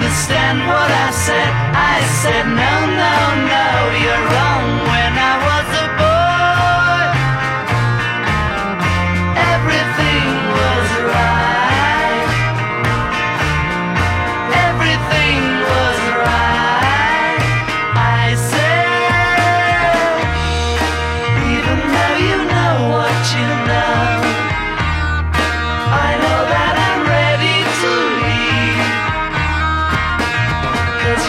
Understand what I said? I said no, no, no. You're wrong. When I was a boy, everything was right. Everything was right. I said, even though you know what you know, I know that I'm ready to leave.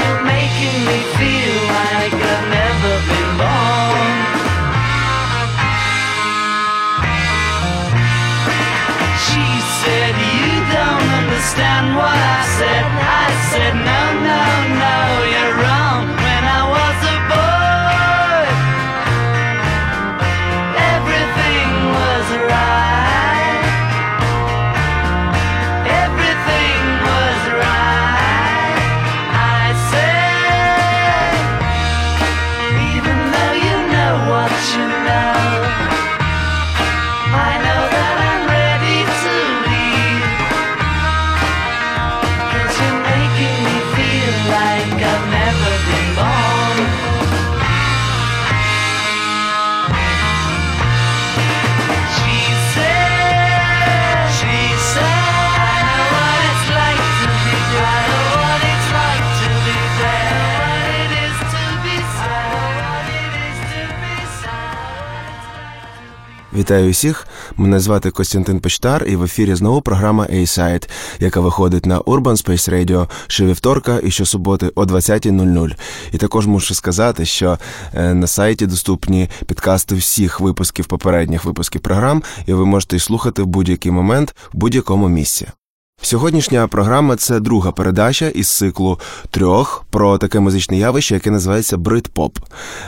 You're making me feel like I've never been born. She said, you don't understand what I said. I said, no, no, no, you're wrong. When I was a boy, everything was right. Everything was right. Вітаю усіх, мене звати Костянтин Почтар і в ефірі знову програма A-Side, яка виходить на Urban Space Radio щовівторка і щосуботи о 20:00. І також мушу сказати, що на сайті доступні підкасти всіх випусків, попередніх випусків програм, і ви можете їх слухати в будь-який момент, в будь-якому місці. Сьогоднішня програма – це друга передача із циклу трьох про таке музичне явище, яке називається брит-поп.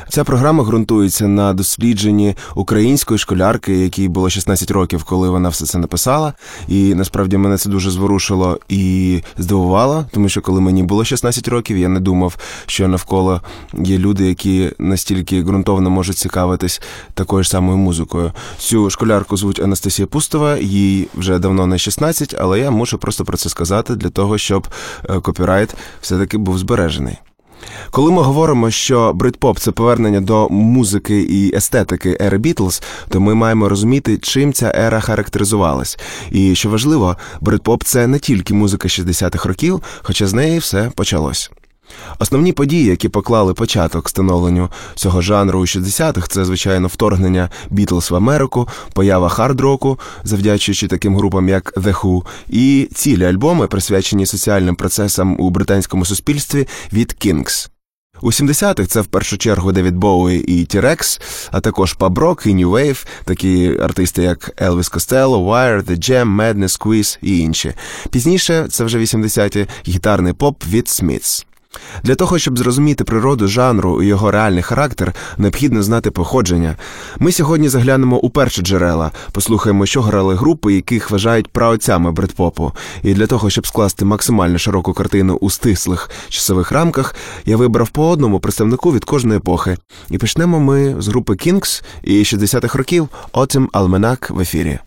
Ця програма ґрунтується на дослідженні української школярки, якій було 16 років, коли вона все це написала. І насправді мене це дуже зворушило і здивувало, тому що коли мені було 16 років, я не думав, що навколо є люди, які настільки ґрунтовно можуть цікавитись такою ж самою музикою. Цю школярку звуть Анастасія Пустова, їй вже давно не 16, але я мушу просто про це сказати для того, щоб копірайт все-таки був збережений. Коли ми говоримо, що брит-поп – це повернення до музики і естетики ери Бітлз, то ми маємо розуміти, чим ця ера характеризувалась. І, що важливо, брит-поп – це не тільки музика 60-х років, хоча з неї все почалось. Основні події, які поклали початок становленню цього жанру у 60-х, це, звичайно, вторгнення Бітлз в Америку, поява хард-року, завдячуючи таким групам, як The Who, і цілі альбоми, присвячені соціальним процесам у британському суспільстві від Kinks. У 70-х це в першу чергу Девід Боуі і T-Rex, а також паб-рок і нью-вейв, такі артисти як Elvis Costello, Wire, The Jam, Madness, Quiz і інші. Пізніше, це вже 80-ті, гітарний поп від Smiths. Для того, щоб зрозуміти природу жанру і його реальний характер, необхідно знати походження. Ми сьогодні заглянемо у перші джерела, послухаємо, що грали групи, яких вважають праотцями брит-попу. І для того, щоб скласти максимально широку картину у стислих часових рамках, я вибрав по одному представнику від кожної епохи. І почнемо ми з групи Kinks і 60-х років «Autumn Almanac» в ефірі.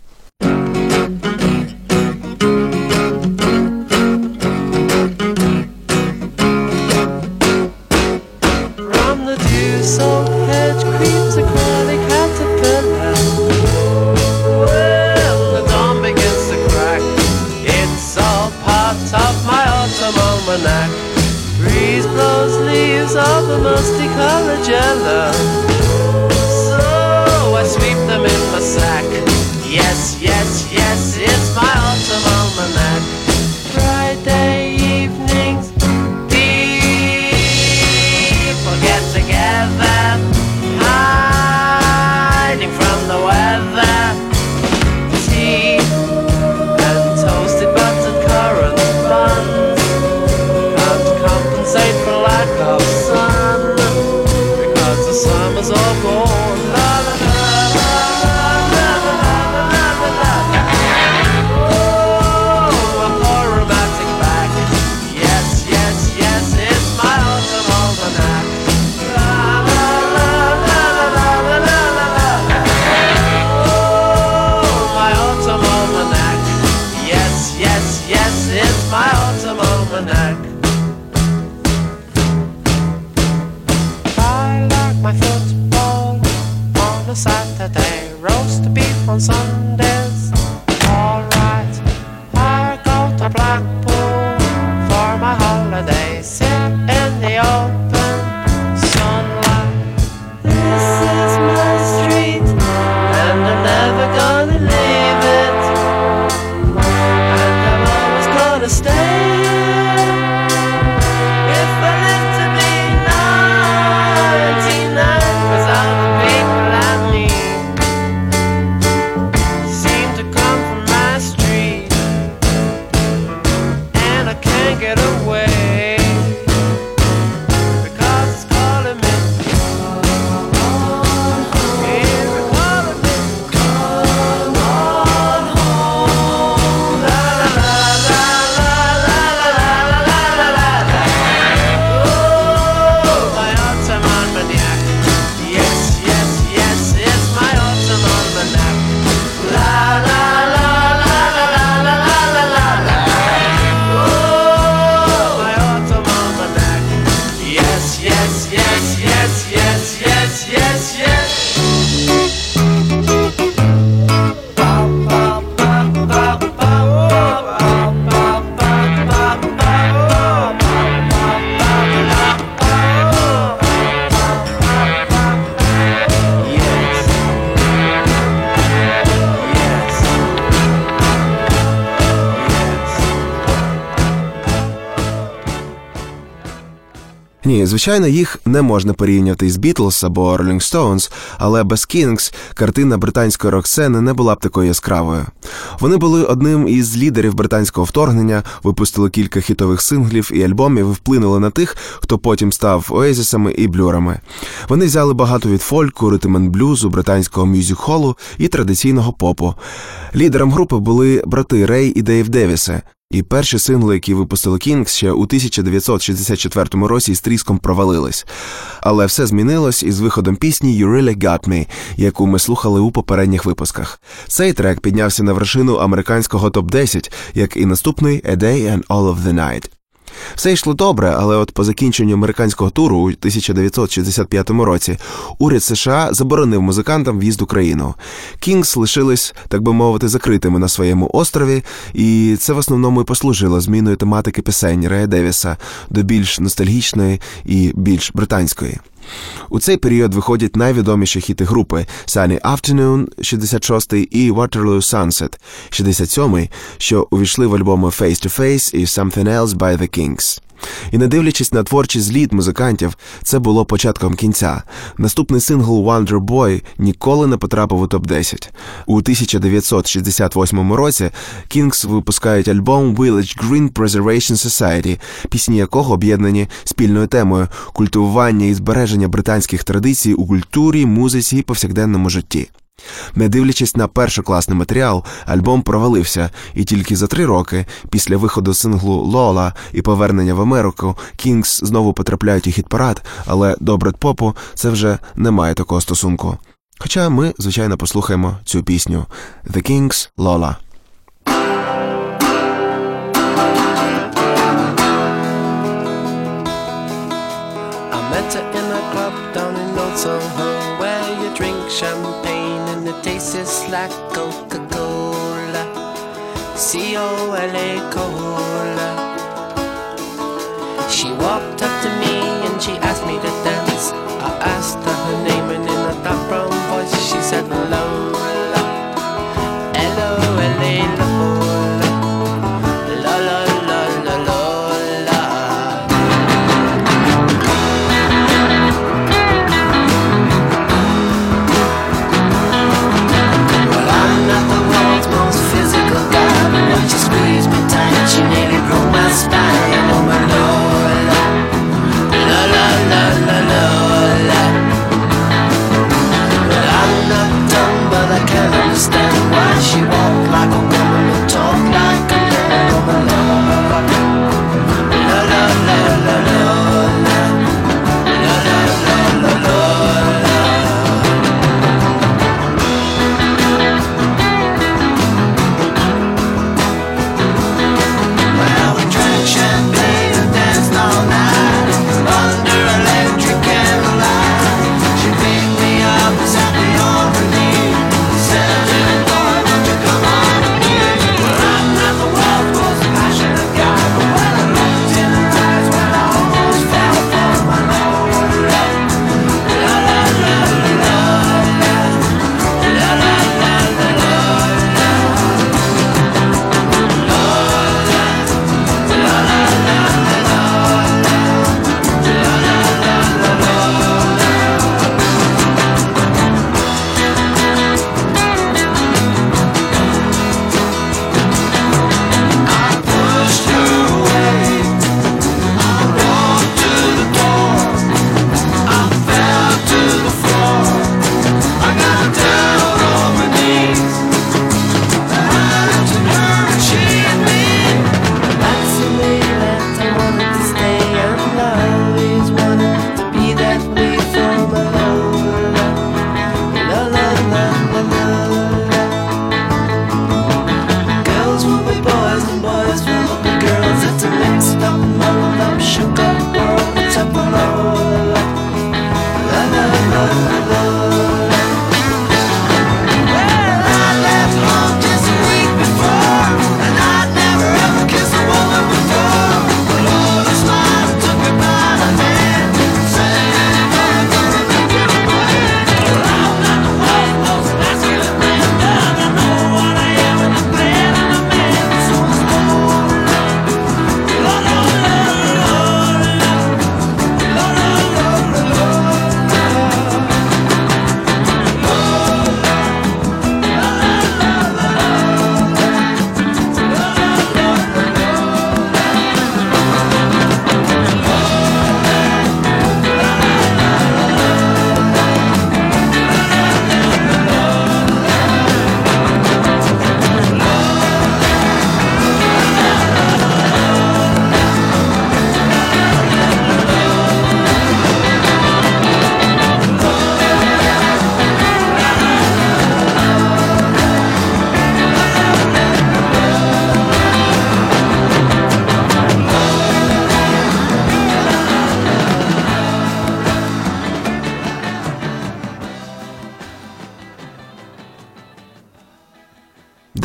Of my autumn almanac. colors of the musty colored jello. So I sweep them in my sack. Yes, yes, yes, it's my autumn almanac. Friday evenings, people get together, hiding from the weather. Tea and toasted buttered currant buns can't compensate for lack of sun, because the summer's all gone. La la la la la la la la la. Oh, a poor romantic back. Yes, yes, yes, it's my autumn almanac. La la la la la la la la la la. Oh, my autumn almanac. Yes, yes, yes, it's my autumn almanac. I like my football on a Saturday, roast beef on Sundays. All right, I go to Blackpool for my holiday. Sit in the open sunlight. This is my street, and I'm never gonna leave it. And I'm always gonna stay if I live to be 99, 'cause all the people I meet seem to come from my street, and I can't get away because it's calling me. Here it calling me. Come on home. La la la la la la la la la la la la. Oh, my autumn almanac. Yes, yes, yes, it's my autumn almanac. La la la la la la la la la la la. Oh, my autumn almanac. Yes, yes, yes, yes, yes, yes, yes, yes. Ні, звичайно, їх не можна порівнювати з Бітлз або Ролінг Стоунс, але без Кінгс картина британської рок-сцени не була б такою яскравою. Вони були одним із лідерів британського вторгнення, випустили кілька хітових синглів і альбомів, і вплинули на тих, хто потім став Оазісами і Блюрами. Вони взяли багато від фольку, ритм-н-блюзу, британського мюзик-холу і традиційного попу. Лідером групи були брати Рей і Дейв Девіси. І перші сингли, які випустили Кінгс, ще у 1964 році з тріском провалились. Але все змінилось із виходом пісні «You Really Got Me», яку ми слухали у попередніх випусках. Цей трек піднявся на вершину американського топ-10, як і наступний «A Day and All of the Night». Все йшло добре, але от по закінченню американського туру у 1965 році уряд США заборонив музикантам в'їзд у країну. Кінгс лишились, так би мовити, закритими на своєму острові, і це в основному і послужило зміною тематики пісень Рея Девіса до більш ностальгічної і більш британської. У цей період виходять найвідоміші хіти групи «Sunny Afternoon» 66-й і «Waterloo Sunset» 67-й, що увійшли в альбоми «Face to Face» і «Something Else» by The Kinks. І не дивлячись на творчий зліт музикантів, це було початком кінця. Наступний сингл «Wonder Boy» ніколи не потрапив у топ-10. У 1968 році Kinks випускають альбом «Village Green Preservation Society», пісні якого об'єднані спільною темою культивування і збереження британських традицій у культурі, музиці і повсякденному житті. Не дивлячись на першокласний матеріал, альбом провалився, і тільки за 3 роки, після виходу синглу «Лола» і повернення в Америку, Кінгс знову потрапляють у хіт-парад, але до брит-попу це вже не має такого стосунку. Хоча ми, звичайно, послухаємо цю пісню «The Kings – Lola». Tastes like Coca-Cola, C-O-L-A, Cola. She walked up to me and and she asked me to dance. I asked her her name and in a dark brown voice she said hello.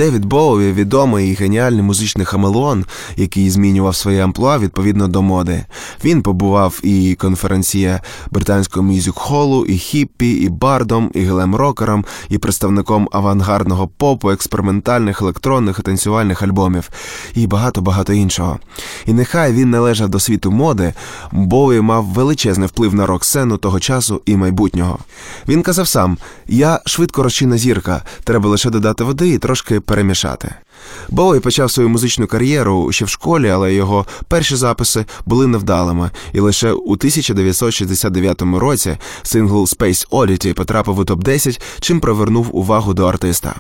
Девід Боуі – відомий і геніальний музичний хамелеон, який змінював своє амплуа відповідно до моди. Він побував і конференціє британського мюзик-холу, і хіппі, і бардом, і глем-рокером, і представником авангардного попу, експериментальних, електронних і танцювальних альбомів, і багато-багато іншого. І нехай він належав до світу моди, Боуі мав величезний вплив на рок-сцену того часу і майбутнього. Він казав сам: «Я швидко розчинна зірка, треба лише додати води і трошки перемішати». Боуі почав свою музичну кар'єру ще в школі, але його перші записи були невдалими, і лише у 1969 році сингл «Space Oddity» потрапив у топ-10, чим привернув увагу до артиста.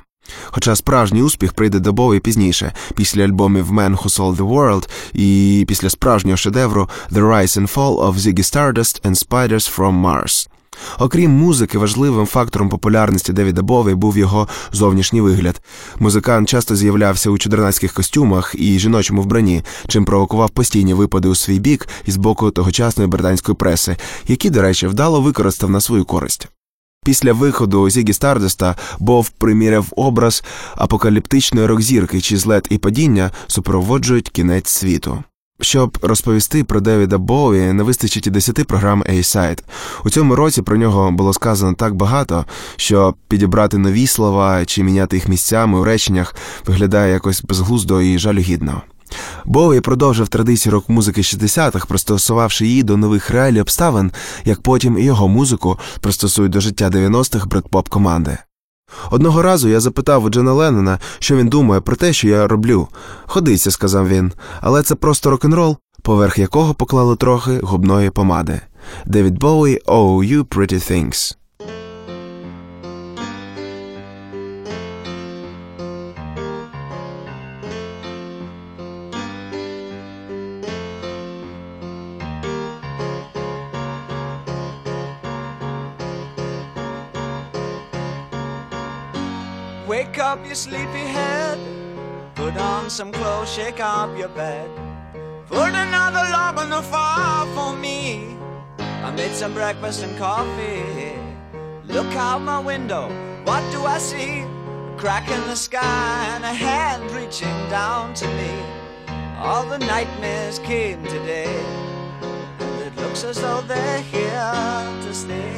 Хоча справжній успіх прийде до Боуі пізніше, після альбомів «Man Who Sold the World» і після справжнього шедевру «The Rise and Fall of Ziggy Stardust and Spiders from Mars». Окрім музики, важливим фактором популярності Девіда Бові був його зовнішній вигляд. Музикант часто з'являвся у чудернацьких костюмах і жіночому вбранні, чим провокував постійні випади у свій бік із боку тогочасної британської преси, які, до речі, вдало використав на свою користь. Після виходу Зігі Стардоста Бов приміряв образ апокаліптичної рок-зірки, чиї злет і падіння супроводжують кінець світу. Щоб розповісти про Девіда Боуі, не вистачить і 10 програм A-Side. У цьому році про нього було сказано так багато, що підібрати нові слова чи міняти їх місцями у реченнях виглядає якось безглуздо і жалюгідно. Боуі продовжив традицію рок-музики 60-х, пристосувавши її до нових реалій обставин, як потім і його музику пристосують до життя 90-х брит-поп-команди. Одного разу я запитав у Джона Леннона, що він думає про те, що я роблю. «Ходиться», – сказав він, – «але це просто рок-н-рол, поверх якого поклали трохи губної помади». Девід Боуі, «Oh, you pretty things». Wake up your sleepy head, put on some clothes, shake up your bed, put another log on the fire for me. I made some breakfast and coffee. Look out my window, what do I see? A crack in the sky and a hand reaching down to me. All the nightmares came today, and it looks as though they're here to stay.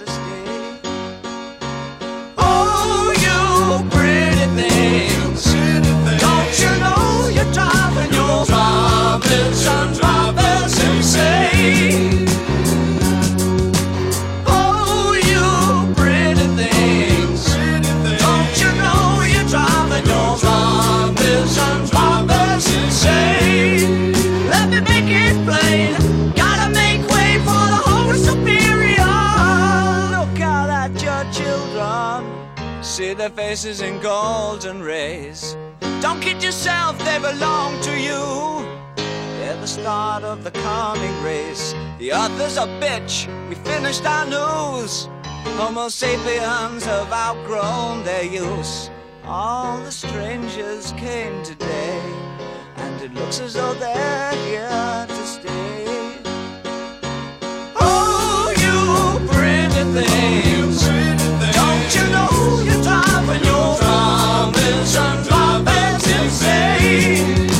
to stay. Oh, you bring things. Don't you know you're driving your drivers and drivers insane? Oh, you pretty things. Don't you know you're driving your drivers and drivers insane? Let me make it plain. Gotta make way for the whole superior. Look out at your children. See their faces in golden rays. Don't kid yourself, they belong to you. They're the start of the coming race. The others are bitch, we finished our news. Homo sapiens have outgrown their use. All the strangers came today, and it looks as though they're here to stay. Oh, you pretty things. Don't you know? When your promise and promise is made.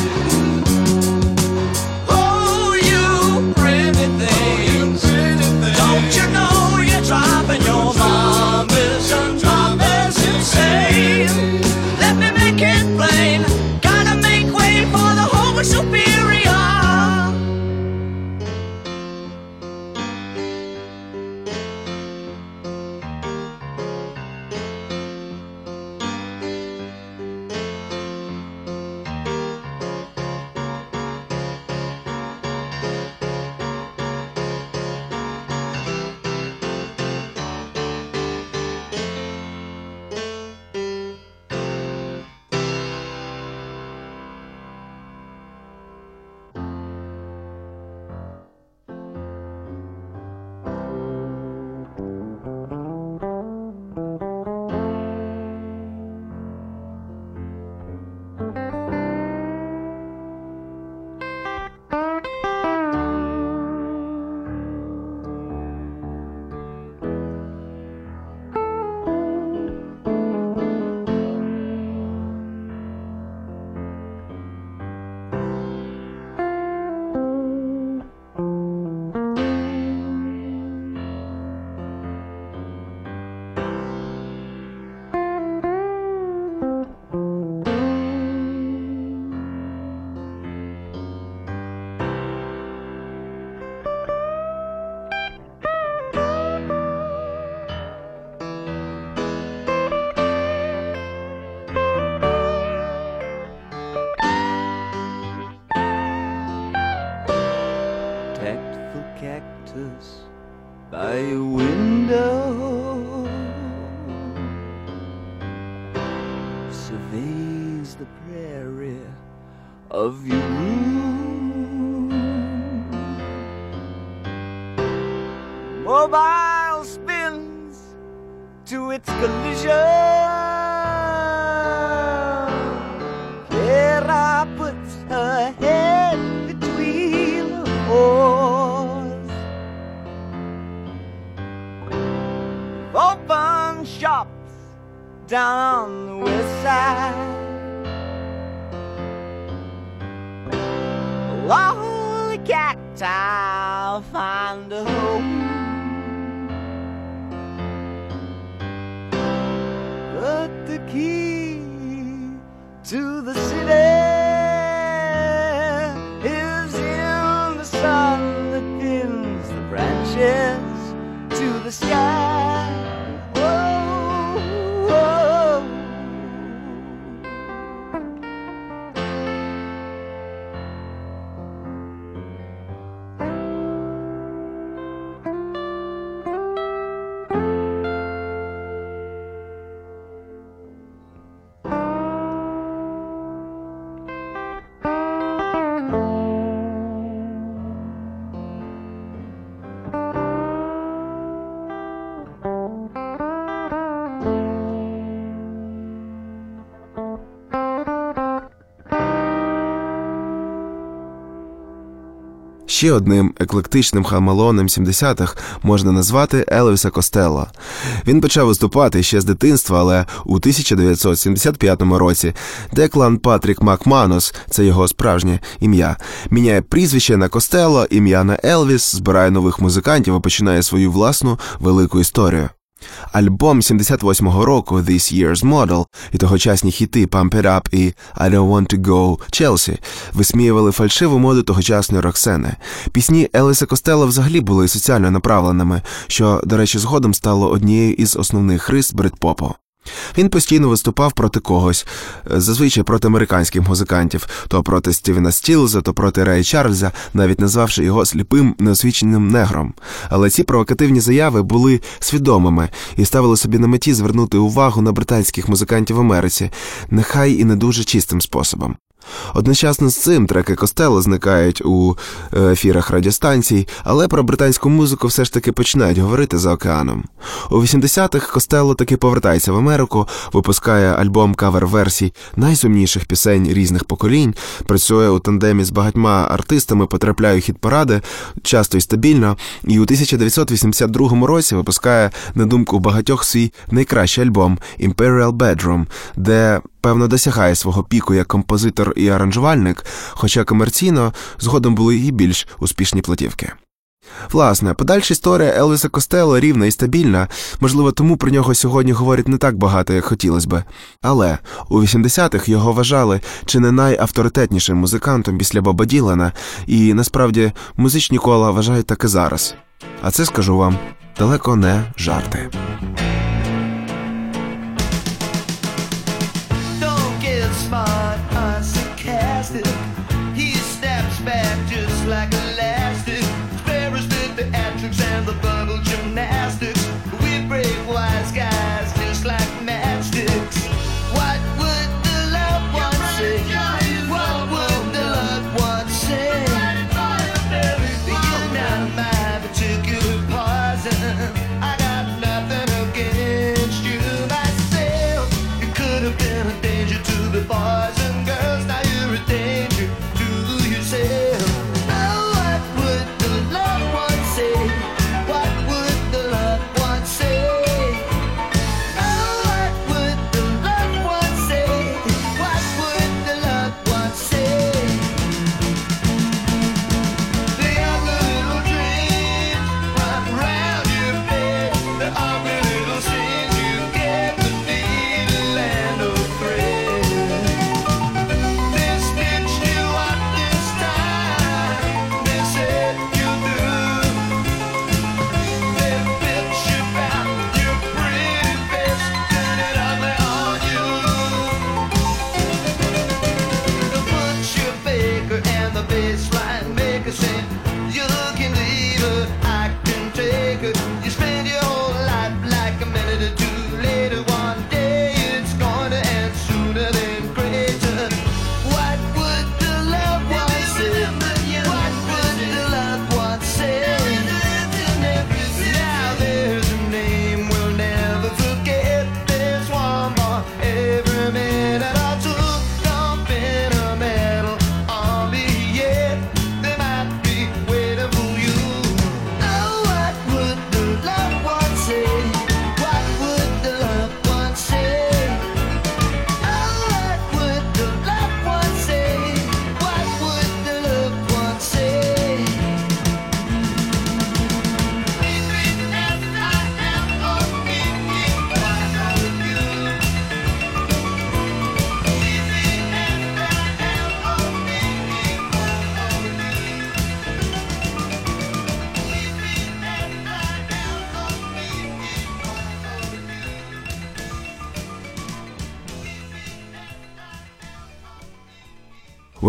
Oh, you pretty things. Don't you know you're driving your promise and promise is made. Let me make it plain. Gotta make way for the homo superior. By a window surveys the prairie of you. Mobile spins to its collision. Kara puts her head between her oars. Open shops down the west side. Lonely cacti find a home. But the key to the city is in the sun that pins the branches to the sky. Whoa, Ще одним еклектичним хамелеоном 70-х можна назвати Елвіса Костелло. Він почав виступати ще з дитинства, але у 1975 році Деклан Патрік Макманус, це його справжнє ім'я, міняє прізвище на Костелло, ім'я на Елвіс, збирає нових музикантів і починає свою власну велику історію. Альбом 78-го року «This Year's Model» і тогочасні хіти «Pump It Up» і «I Don't Want To Go Chelsea» висміювали фальшиву моду тогочасної рок-сцени. Пісні Елвіса Костелло взагалі були соціально направленими, що, до речі, згодом стало однією із основних рис брит-попу. Він постійно виступав проти когось, зазвичай проти американських музикантів, то проти Стівена Стілза, то проти Рея Чарльза, навіть назвавши його сліпим, неосвіченим негром. Але ці провокативні заяви були свідомими і ставили собі на меті звернути увагу на британських музикантів в Америці, нехай і не дуже чистим способом. Одночасно з цим треки Костелло зникають у ефірах радіостанцій, але про британську музику все ж таки починають говорити за океаном. У 80-х Костелло таки повертається в Америку, випускає альбом кавер-версій найсумніших пісень різних поколінь, працює у тандемі з багатьма артистами, потрапляє у хіт-паради, часто і стабільно, і у 1982 році випускає, на думку багатьох, свій найкращий альбом «Imperial Bedroom», де, певно, досягає свого піку як композитор і аранжувальник, хоча комерційно згодом були і більш успішні платівки. Власне, подальша історія Елвіса Костелло рівна і стабільна, можливо, тому про нього сьогодні говорять не так багато, як хотілося би. Але у 80-х його вважали чи не найавторитетнішим музикантом після Баба Ділена, і, насправді, музичні кола вважають так і зараз. А це, скажу вам, далеко не жарти. Smart, and sarcastic. He snaps back just like elastic. Sparrows did the antics and the verbal gymnastics. We break wise guys just like matchsticks. What would the loved one say? What would the loved one say? You're not my particular poison. I got nothing against.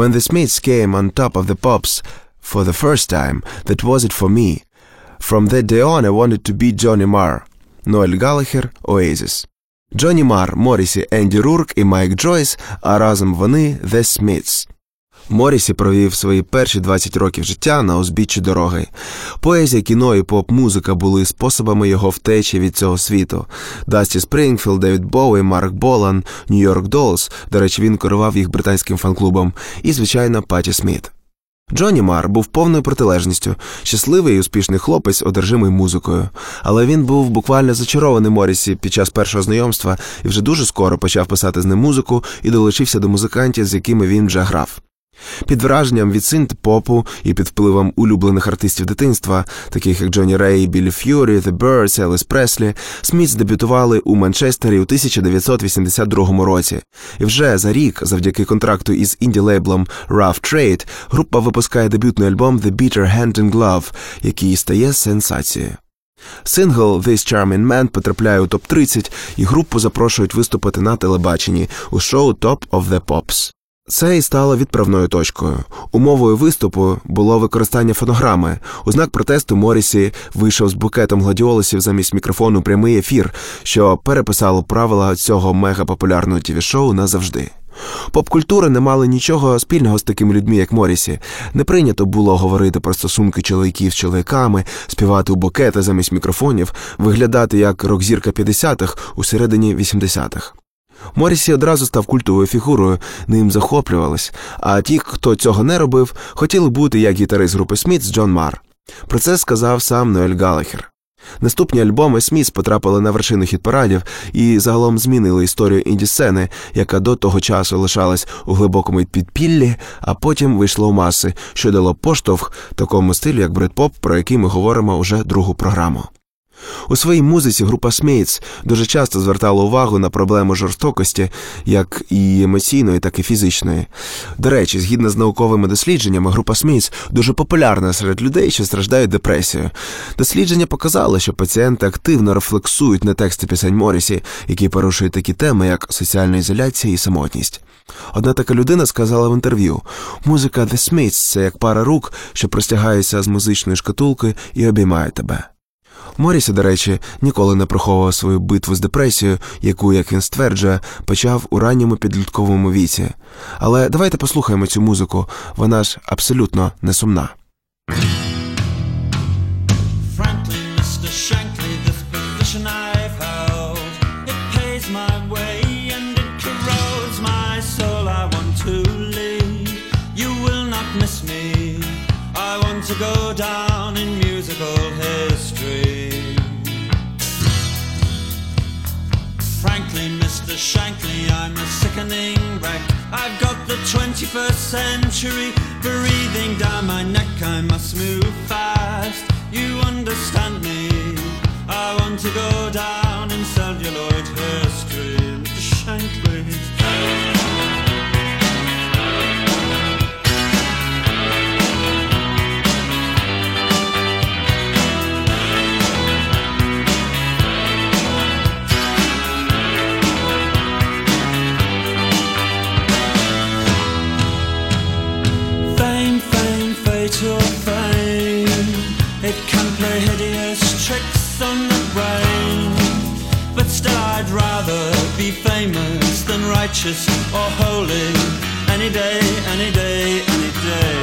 When the Smiths came on Top of the Pops for the first time, that was it for me. From that day on I wanted to be Johnny Marr, Noel Gallagher, Oasis. Джонні Марр, Моррісі, Енді Рурк і Майк Джойс, а разом вони – The Smiths. Моррісі провів свої перші 20 років життя на узбіччі дороги. Поезія, кіно і поп-музика були способами його втечі від цього світу. Дасті Спрингфілд, Девід Боуі, Марк Болан, Нью-Йорк Долс, до речі, він керував їх британським фан-клубом, і, звичайно, Патті Сміт. Джонні Марр був повною протилежністю, щасливий і успішний хлопець, одержимий музикою. Але він був буквально зачарований Моррісі під час першого знайомства і вже дуже скоро почав писати з ним музику і долучився до музикантів, з якими він вже грав. Під враженням від синт-попу і під впливом улюблених артистів дитинства, таких як Джонні Рей, Біллі Ф'юрі, The Byrds, Елвіс Преслі, Смітс дебютували у Манчестері у 1982 році. І вже за рік, завдяки контракту із інді-лейблом Rough Trade, група випускає дебютний альбом The Bitter Hand and Glove, який стає сенсацією. Сингл «This Charming Man» потрапляє у топ-30, і групу запрошують виступити на телебаченні у шоу «Top of the Pops». Це і стало відправною точкою. Умовою виступу було використання фонограми. У знак протесту Моррісі вийшов з букетом гладіолусів замість мікрофону прямий ефір, що переписало правила цього мегапопулярного тіві-шоу назавжди. Поп-культура не мала нічого спільного з такими людьми, як Моррісі. Не прийнято було говорити про стосунки чоловіків з чоловіками, співати у букети замість мікрофонів, виглядати як рок-зірка 50-х у середині 80-х. Моррісі одразу став культовою фігурою, ним захоплювались, а ті, хто цього не робив, хотіли бути як гітарист групи Смітс Джон Марр. Про це сказав сам Ноель Галлахер. Наступні альбоми Смітс потрапили на вершину хіт-парадів і загалом змінили історію інді-сцени, яка до того часу лишалась у глибокому підпіллі, а потім вийшла у маси, що дало поштовх такому стилю, як брит-поп, про який ми говоримо уже другу програму. У своїй музиці група Смітс дуже часто звертала увагу на проблему жорстокості, як і емоційної, так і фізичної. До речі, згідно з науковими дослідженнями, група Смітс дуже популярна серед людей, що страждають депресією. Дослідження показали, що пацієнти активно рефлексують на тексти пісень Моррісі, які порушують такі теми, як соціальна ізоляція і самотність. Одна така людина сказала в інтерв'ю: «Музика The Smiths – це як пара рук, що простягаються з музичної шкатулки і обіймає тебе». Моррісі, до речі, ніколи не приховував свою битву з депресією, яку, як він стверджує, почав у ранньому підлітковому віці. Але давайте послухаємо цю музику, вона ж абсолютно не сумна. Shankly, I'm a sickening wreck. I've got the 21st century breathing down my neck. I must move fast, you understand me. I want to go down in celluloid history. Mr. Shankly. Your fame, it can play hideous tricks on the brain, but still I'd rather be famous than righteous or holy, any day, any day, any day.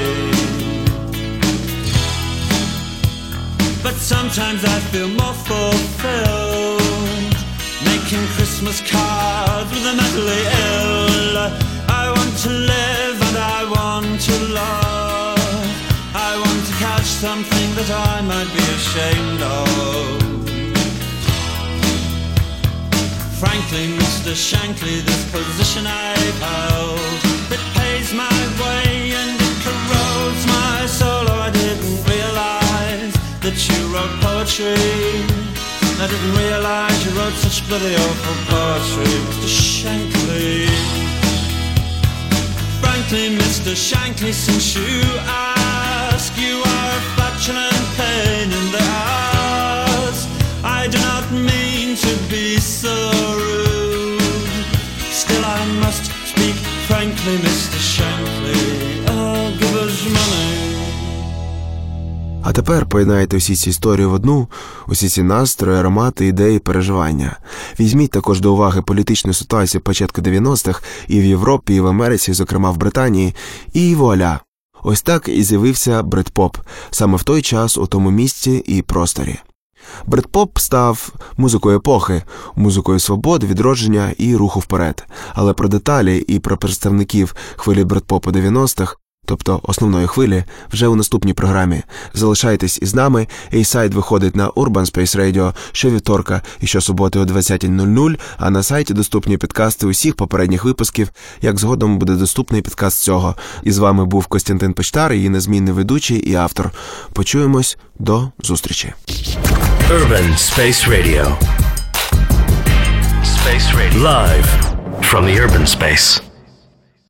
But sometimes I feel more fulfilled, making Christmas cards with the mentally ill. I want to live and I want to love. I want to catch something that I might be ashamed of. Frankly, Mr. Shankly, this position I've held, it pays my way and it corrodes my soul. Oh, I didn't realise that you wrote poetry. I didn't realise you wrote such bloody awful poetry, Mr. Shankly. Frankly, Mr. Shankly, since you ask, you are a flatulent pain in the ass. I do not mean to be so rude, still I must speak frankly, Mr. Shankly. А тепер поєднайте усі ці історії в одну, усі ці настрої, аромати, ідеї, переживання. Візьміть також до уваги політичну ситуацію початку 90-х і в Європі, і в Америці, зокрема в Британії, і вуаля. Ось так і з'явився брит-поп, саме в той час, у тому місці і просторі. Брит-поп став музикою епохи, музикою свобод, відродження і руху вперед. Але про деталі і про представників хвилі брит-попу 90-х, тобто основної хвилі, вже у наступній програмі. Залишайтесь із нами, A-Side виходить на Urban Space Radio щовівторка і щосуботи о 20:00, а на сайті доступні підкасти усіх попередніх випусків, як згодом буде доступний підкаст цього. І з вами був Костянтин Почтар, її незмінний ведучий і автор. Почуємось, до зустрічі. Urban Space Radio. Space Radio. Live from the Urban Space.